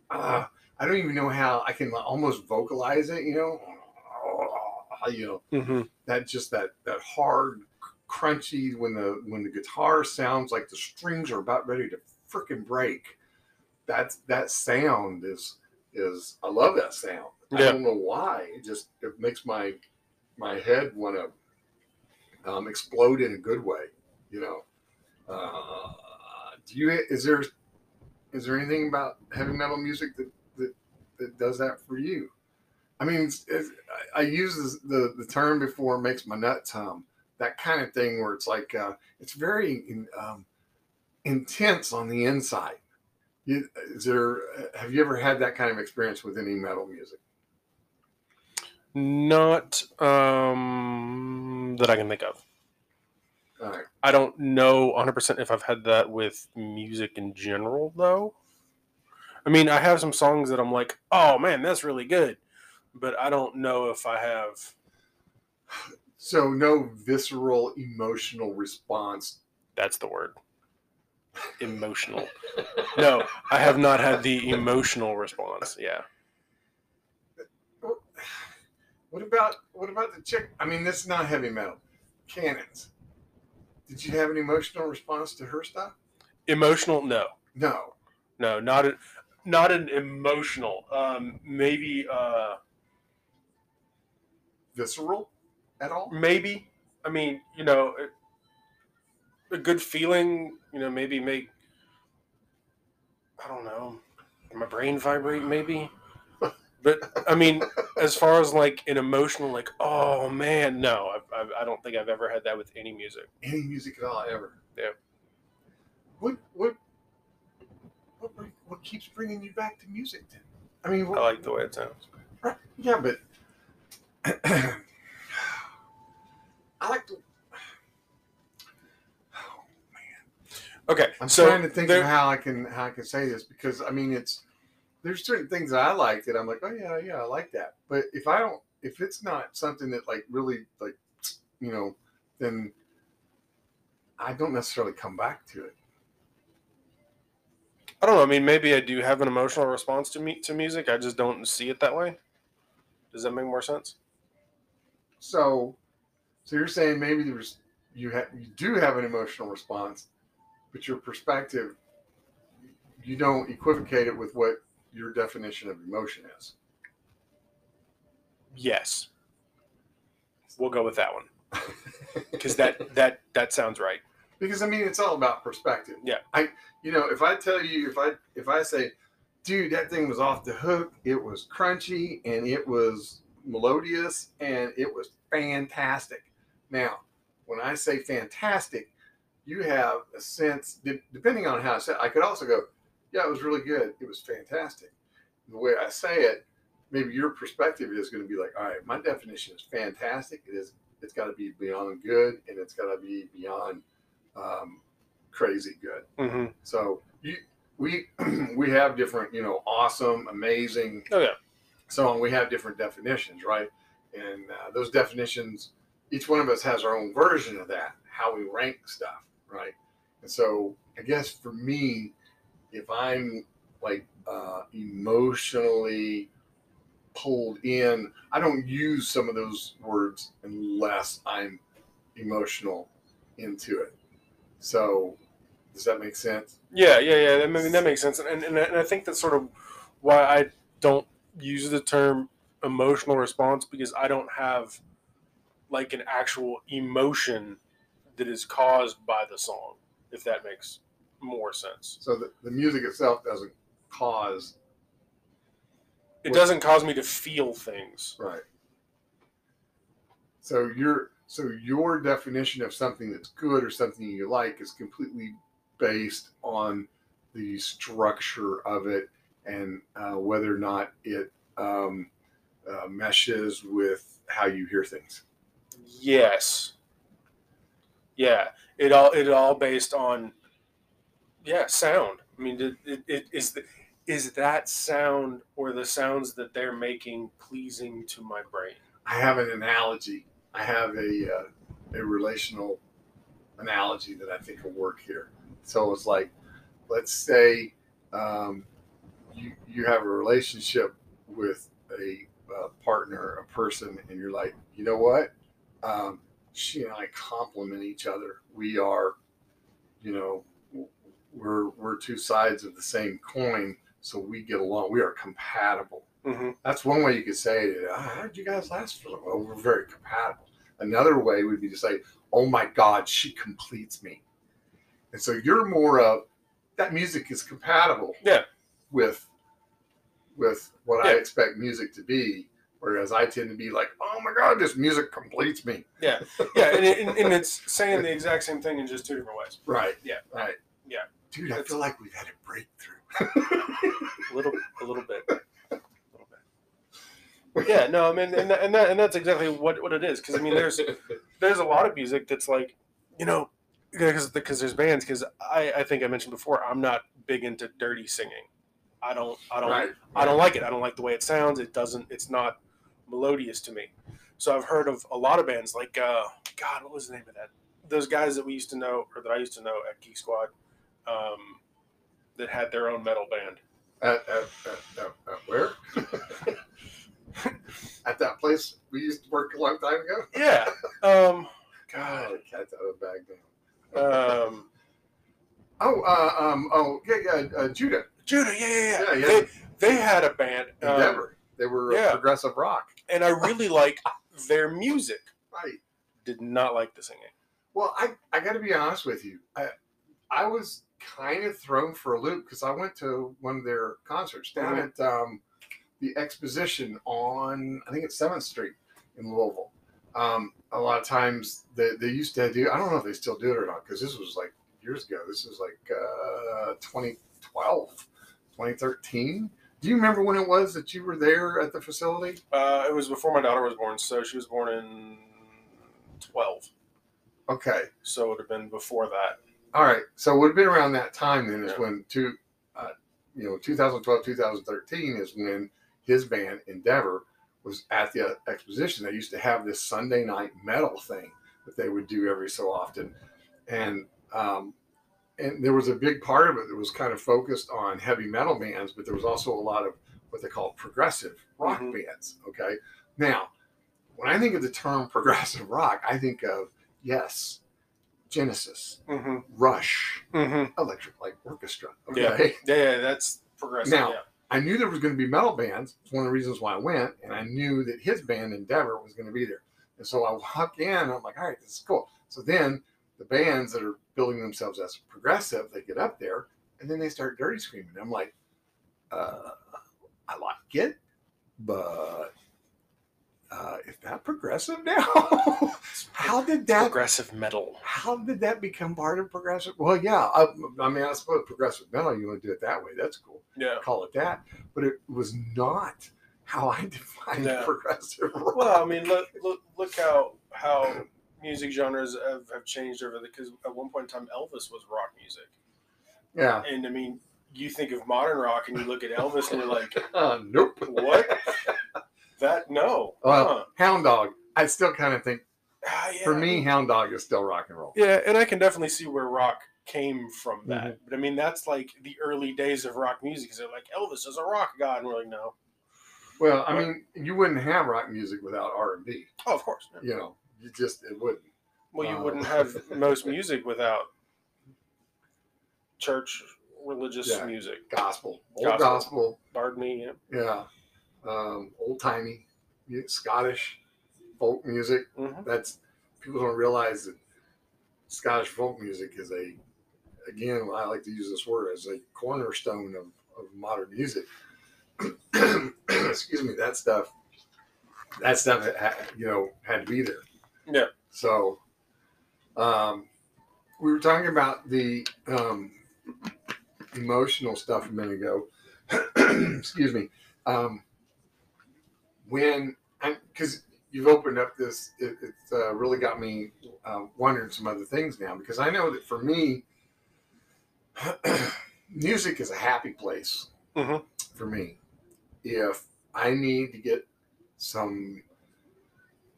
I don't even know how I can almost vocalize it, mm-hmm. that hard crunchy when the guitar sounds like the strings are about ready to freaking break. That sound is I love that sound. Yeah. I don't know why. It makes my head want to explode in a good way. Is there anything about heavy metal music that does that for you? I mean, I use the term before, it makes my nuts hum. That kind of thing where it's like it's very intense on the inside. Have you ever had that kind of experience with any metal music? Not that I can think of. All right. I don't know 100% if I've had that with music in general, though. I mean, I have some songs that I'm like, oh, man, that's really good. But I don't know if I have. So no visceral emotional response. That's the word. Emotional. No, I have not had the emotional response. Yeah. What about the chick? I mean, this is not heavy metal. Cannons. Did you have an emotional response to her stuff? Emotional? No, not an emotional. Maybe visceral at all? Maybe. I mean, you know, a good feeling. You know, maybe make. I don't know. My brain vibrate, maybe. But I mean, as far as like an emotional, like, oh man, no, I don't think I've ever had that with any music. Any music at all, ever? Yeah. What keeps bringing you back to music then? I mean, I like the way it sounds. Right? Yeah, but I like the. Oh man. Okay, I'm trying to think of how I can say this, because I mean it's. There's certain things that I like that I'm like, oh yeah, I like that. But if it's not something that like really like, you know, then I don't necessarily come back to it. I don't know. I mean, maybe I do have an emotional response to music. I just don't see it that way. Does that make more sense? So you're saying maybe you do have an emotional response, but your perspective, you don't equivocate it with what your definition of emotion is. Yes. We'll go with that one. Because that sounds right. Because I mean, it's all about perspective. Yeah. If I tell you, if I say, dude, that thing was off the hook, it was crunchy and it was melodious and it was fantastic. Now, when I say fantastic, you have a sense, depending on how I said, I could also go, yeah, it was really good. It was fantastic. The way I say it, maybe your perspective is going to be like, all right, my definition is fantastic. It's got to be beyond good, and it's got to be beyond crazy good. Mm-hmm. So we have different, you know, awesome, amazing. Oh, yeah. So on. We have different definitions, right? And those definitions, each one of us has our own version of that, how we rank stuff, right? And so I guess for me, if I'm like emotionally pulled in, I don't use some of those words unless I'm emotional into it. So does that make sense? Yeah. I mean, that makes sense. And I think that's sort of why I don't use the term emotional response, because I don't have like an actual emotion that is caused by the song, if that makes more sense. So the music itself doesn't cause. It doesn't cause me to feel things. Right. So your definition of something that's good or something you like is completely based on the structure of it and whether or not it meshes with how you hear things. Yes. Yeah. It all based on. Yeah, sound. I mean, is that sound or the sounds that they're making pleasing to my brain? I have an analogy. I have a relational analogy that I think will work here. So it's like, let's say you have a relationship with a partner, a person, and you're like, you know what? She and I complement each other. We are, you know, we're two sides of the same coin, so we get along. We are compatible. Mm-hmm. That's one way you could say it. How did you guys last for a while? We're very compatible. Another way would be to say, oh my God, she completes me. And so you're more of, that music is compatible with what I expect music to be, whereas I tend to be like, oh my God, this music completes me. Yeah, yeah, and it's saying the exact same thing in just two different ways. Right, yeah. Right. Yeah. Dude, I feel like we've had a breakthrough. A little bit. Yeah, no, I mean, and that's exactly what it is. Because I mean, there's a lot of music that's like, you know, because there's bands. Because I think I mentioned before, I'm not big into dirty singing. I don't right. I don't like it. I don't like the way it sounds. It's not melodious to me. So I've heard of a lot of bands like, God, what was the name of that? Those guys that we used to know, or that I used to know at Geek Squad. That had their own metal band. At where? At that place we used to work a long time ago? Yeah. God. I can't have a bag down. Judah. Judah. They had a band. Endeavor. They were progressive rock. And I really like their music. Right. Did not like the singing. Well, I got to be honest with you. I was kind of thrown for a loop because I went to one of their concerts down at the Exposition on, I think it's 7th Street in Louisville. A lot of times they used to do, I don't know if they still do it or not because this was like years ago. This was like 2012, 2013. Do you remember when it was that you were there at the facility? It was before my daughter was born, so she was born in 12. Okay. So it would have been before that. All right. So it would have been around that time then is when 2012, 2013 is when his band Endeavor was at the Exposition. They used to have this Sunday night metal thing that they would do every so often. And there was a big part of it that was kind of focused on heavy metal bands, but there was also a lot of what they call progressive rock bands. Okay. Now, when I think of the term progressive rock, I think of, yes, Genesis, Rush, Electric Light Orchestra. Okay. Yeah, that's progressive. Now, I knew there was going to be metal bands. It's one of the reasons why I went, and I knew that his band Endeavor was going to be there. And so I walk in, and I'm like, all right, this is cool. So then the bands that are building themselves as progressive, they get up there, and then they start dirty screaming. I'm like, I like it, but... is that progressive now? Progressive metal. How did that become part of progressive? Well, yeah. I mean, I suppose progressive metal, you want to do it that way. That's cool. Yeah. Call it that. But it was not how I defined progressive rock. Well, I mean, look how music genres have changed over the... Because at one point in time, Elvis was rock music. Yeah. And, I mean, you think of modern rock and you look at Elvis and you're like... nope. What? That no. Hound Dog. I still kind of think for me, Hound Dog is still rock and roll. Yeah, and I can definitely see where rock came from that. Mm-hmm. But I mean, that's like the early days of rock music. They're like, Elvis is a rock god, and we're like, no. Well, I mean, you wouldn't have rock music without R&B. Oh, of course. Yeah. You know, you just it wouldn't. Well, you wouldn't have most music without church religious music, gospel. Pardon me. Yeah. Old-timey, Scottish folk music. Mm-hmm. That's people don't realize that Scottish folk music is again, I like to use this word, as a cornerstone of modern music. Excuse me, that stuff, had to be there. Yeah. So, we were talking about the emotional stuff a minute ago. Excuse me. Because you've opened up this, it's really got me wondering some other things now, because I know that for me, music is a happy place for me. If I need to get some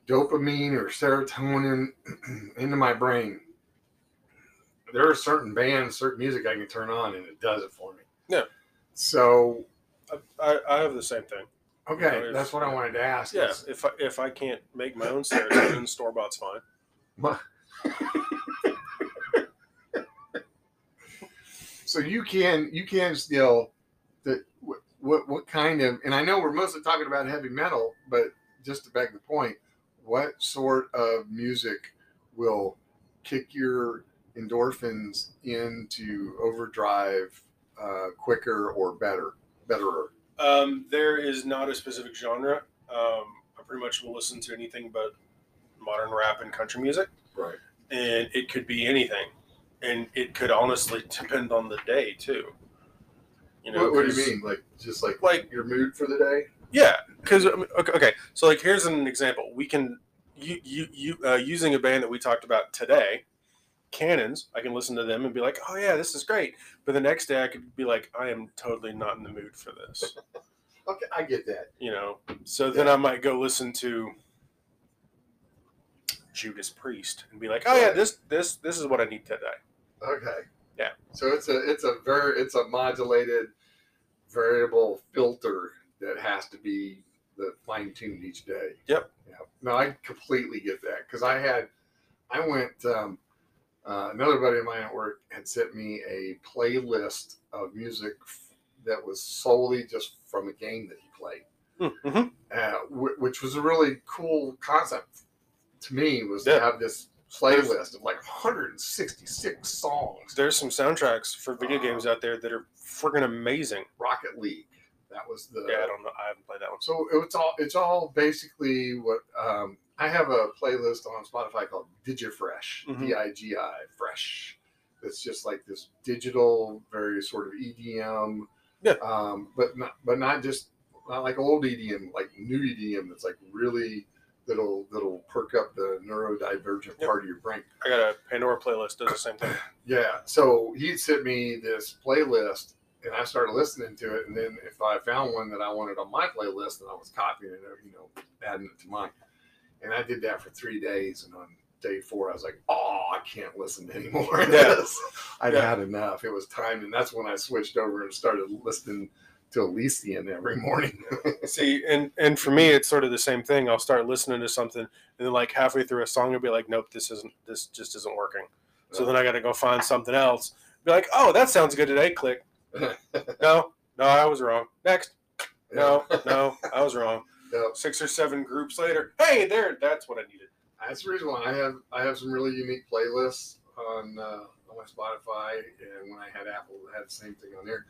dopamine or serotonin into my brain, there are certain bands, certain music I can turn on and it does it for me. Yeah. So... I have the same thing. Okay, that's what I wanted to ask. Yes, yeah, if I can't make my own serotonin, store-bought's fine. So you can still what kind of, and I know we're mostly talking about heavy metal, but just to back the point, what sort of music will kick your endorphins into overdrive quicker or better? There is not a specific genre. I pretty much will listen to anything but modern rap and country music. Right. And it could be anything. And it could honestly depend on the day, too. You know, what do you mean? Like, just like your mood for the day? Yeah. Because, okay. So, like, here's an example. We can, using a band that we talked about today, Cannons, I can listen to them and be like, oh yeah, this is great. But the next day I could be like, I am totally not in the mood for this. Okay, I get that. You know, so then I might go listen to Judas Priest and be like, oh yeah, this is what I need today. Okay. Yeah. So it's a modulated variable filter that has to be fine-tuned each day. Yep. Yeah. No, I completely get that because I went Another buddy of mine at work had sent me a playlist of music that was solely just from a game that he played, mm-hmm. Which was a really cool concept to me, was to have this playlist of like 166 songs. There's some soundtracks for video games out there that are freaking amazing. Rocket League. That was the... Yeah, I don't know. I haven't played that one. So it's all basically what... I have a playlist on Spotify called DigiFresh, mm-hmm. D-I-G-I, Fresh. It's just like this digital, very sort of EDM, but not like old EDM, like new EDM. That's like really that'll perk up the neurodivergent part of your brain. I got a Pandora playlist does the same thing. Yeah. So he sent me this playlist, and I started listening to it. And then if I found one that I wanted on my playlist, then I was copying it, adding it to mine. And I did that for 3 days, and on day 4, I was like, I can't listen to any more of this. I'd had enough. It was time, and that's when I switched over and started listening to Elysian every morning. See, and for me, it's sort of the same thing. I'll start listening to something, and then like halfway through a song, I'll be like, nope, this just isn't working. No. So then I got to go find something else. Be like, oh, that sounds good today. Click. No, I was wrong. Next. No, I was wrong. Yep. 6 or 7 groups later, hey, there, that's what I needed. That's the reason why I have some really unique playlists on my Spotify, and when I had Apple, I had the same thing on there.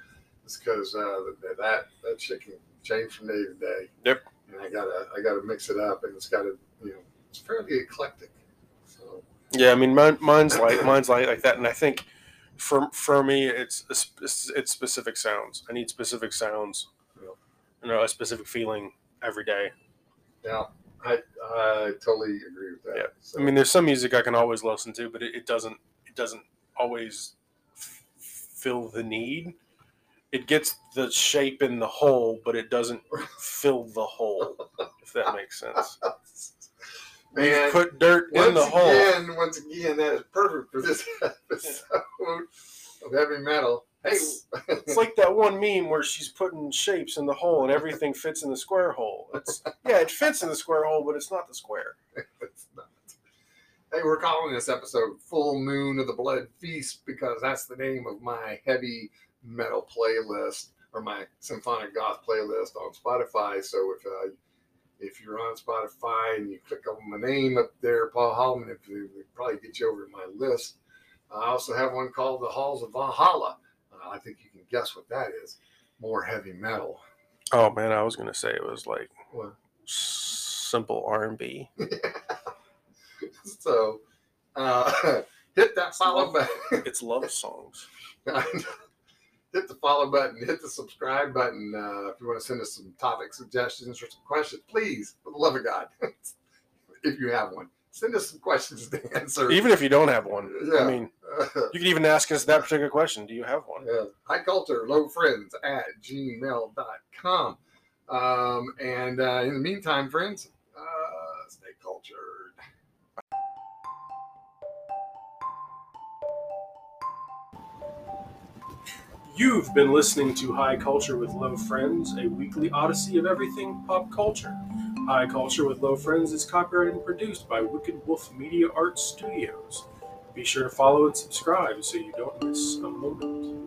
It's because that shit can change from day to day. Yep. And I gotta mix it up, and it's gotta it's fairly eclectic. So. Yeah, I mean mine's like that, and I think for me it's specific sounds. I need specific sounds. Yep. A specific feeling. Every day. Yeah, I totally agree with that. Yeah. So. I mean, there's some music I can always listen to, but it doesn't always fill the need. It gets the shape in the hole, but it doesn't fill the hole, if that makes sense. Man, you put dirt in the hole. Once again, that is perfect for this episode of Heavy Metal. Hey. It's like that one meme where she's putting shapes in the hole and everything fits in the square hole. It fits in the square hole, but it's not the square. It's not. Hey, we're calling this episode Full Moon of the Blood Feast because that's the name of my heavy metal playlist or my symphonic goth playlist on Spotify. So if you're on Spotify and you click on my name up there, Paul Holman, it'll probably get you over to my list. I also have one called The Halls of Valhalla. I think you can guess what that is. More heavy metal. Oh, man, I was going to say it was like what? Simple R&B. Yeah. So, hit that follow button. It's love songs. Hit the follow button. Hit the subscribe button. If you want to send us some topic suggestions or some questions, please, for the love of God, if you have one. Send us some questions to answer. Even if you don't have one. Yeah. I mean, you can even ask us that particular question. Do you have one? Yeah. highculturelowfriends@gmail.com. And in the meantime, friends, stay cultured. You've been listening to High Culture with Low Friends, a weekly odyssey of everything pop culture. High Culture with Low Friends is copyrighted and produced by Wicked Wolf Media Arts Studios. Be sure to follow and subscribe so you don't miss a moment.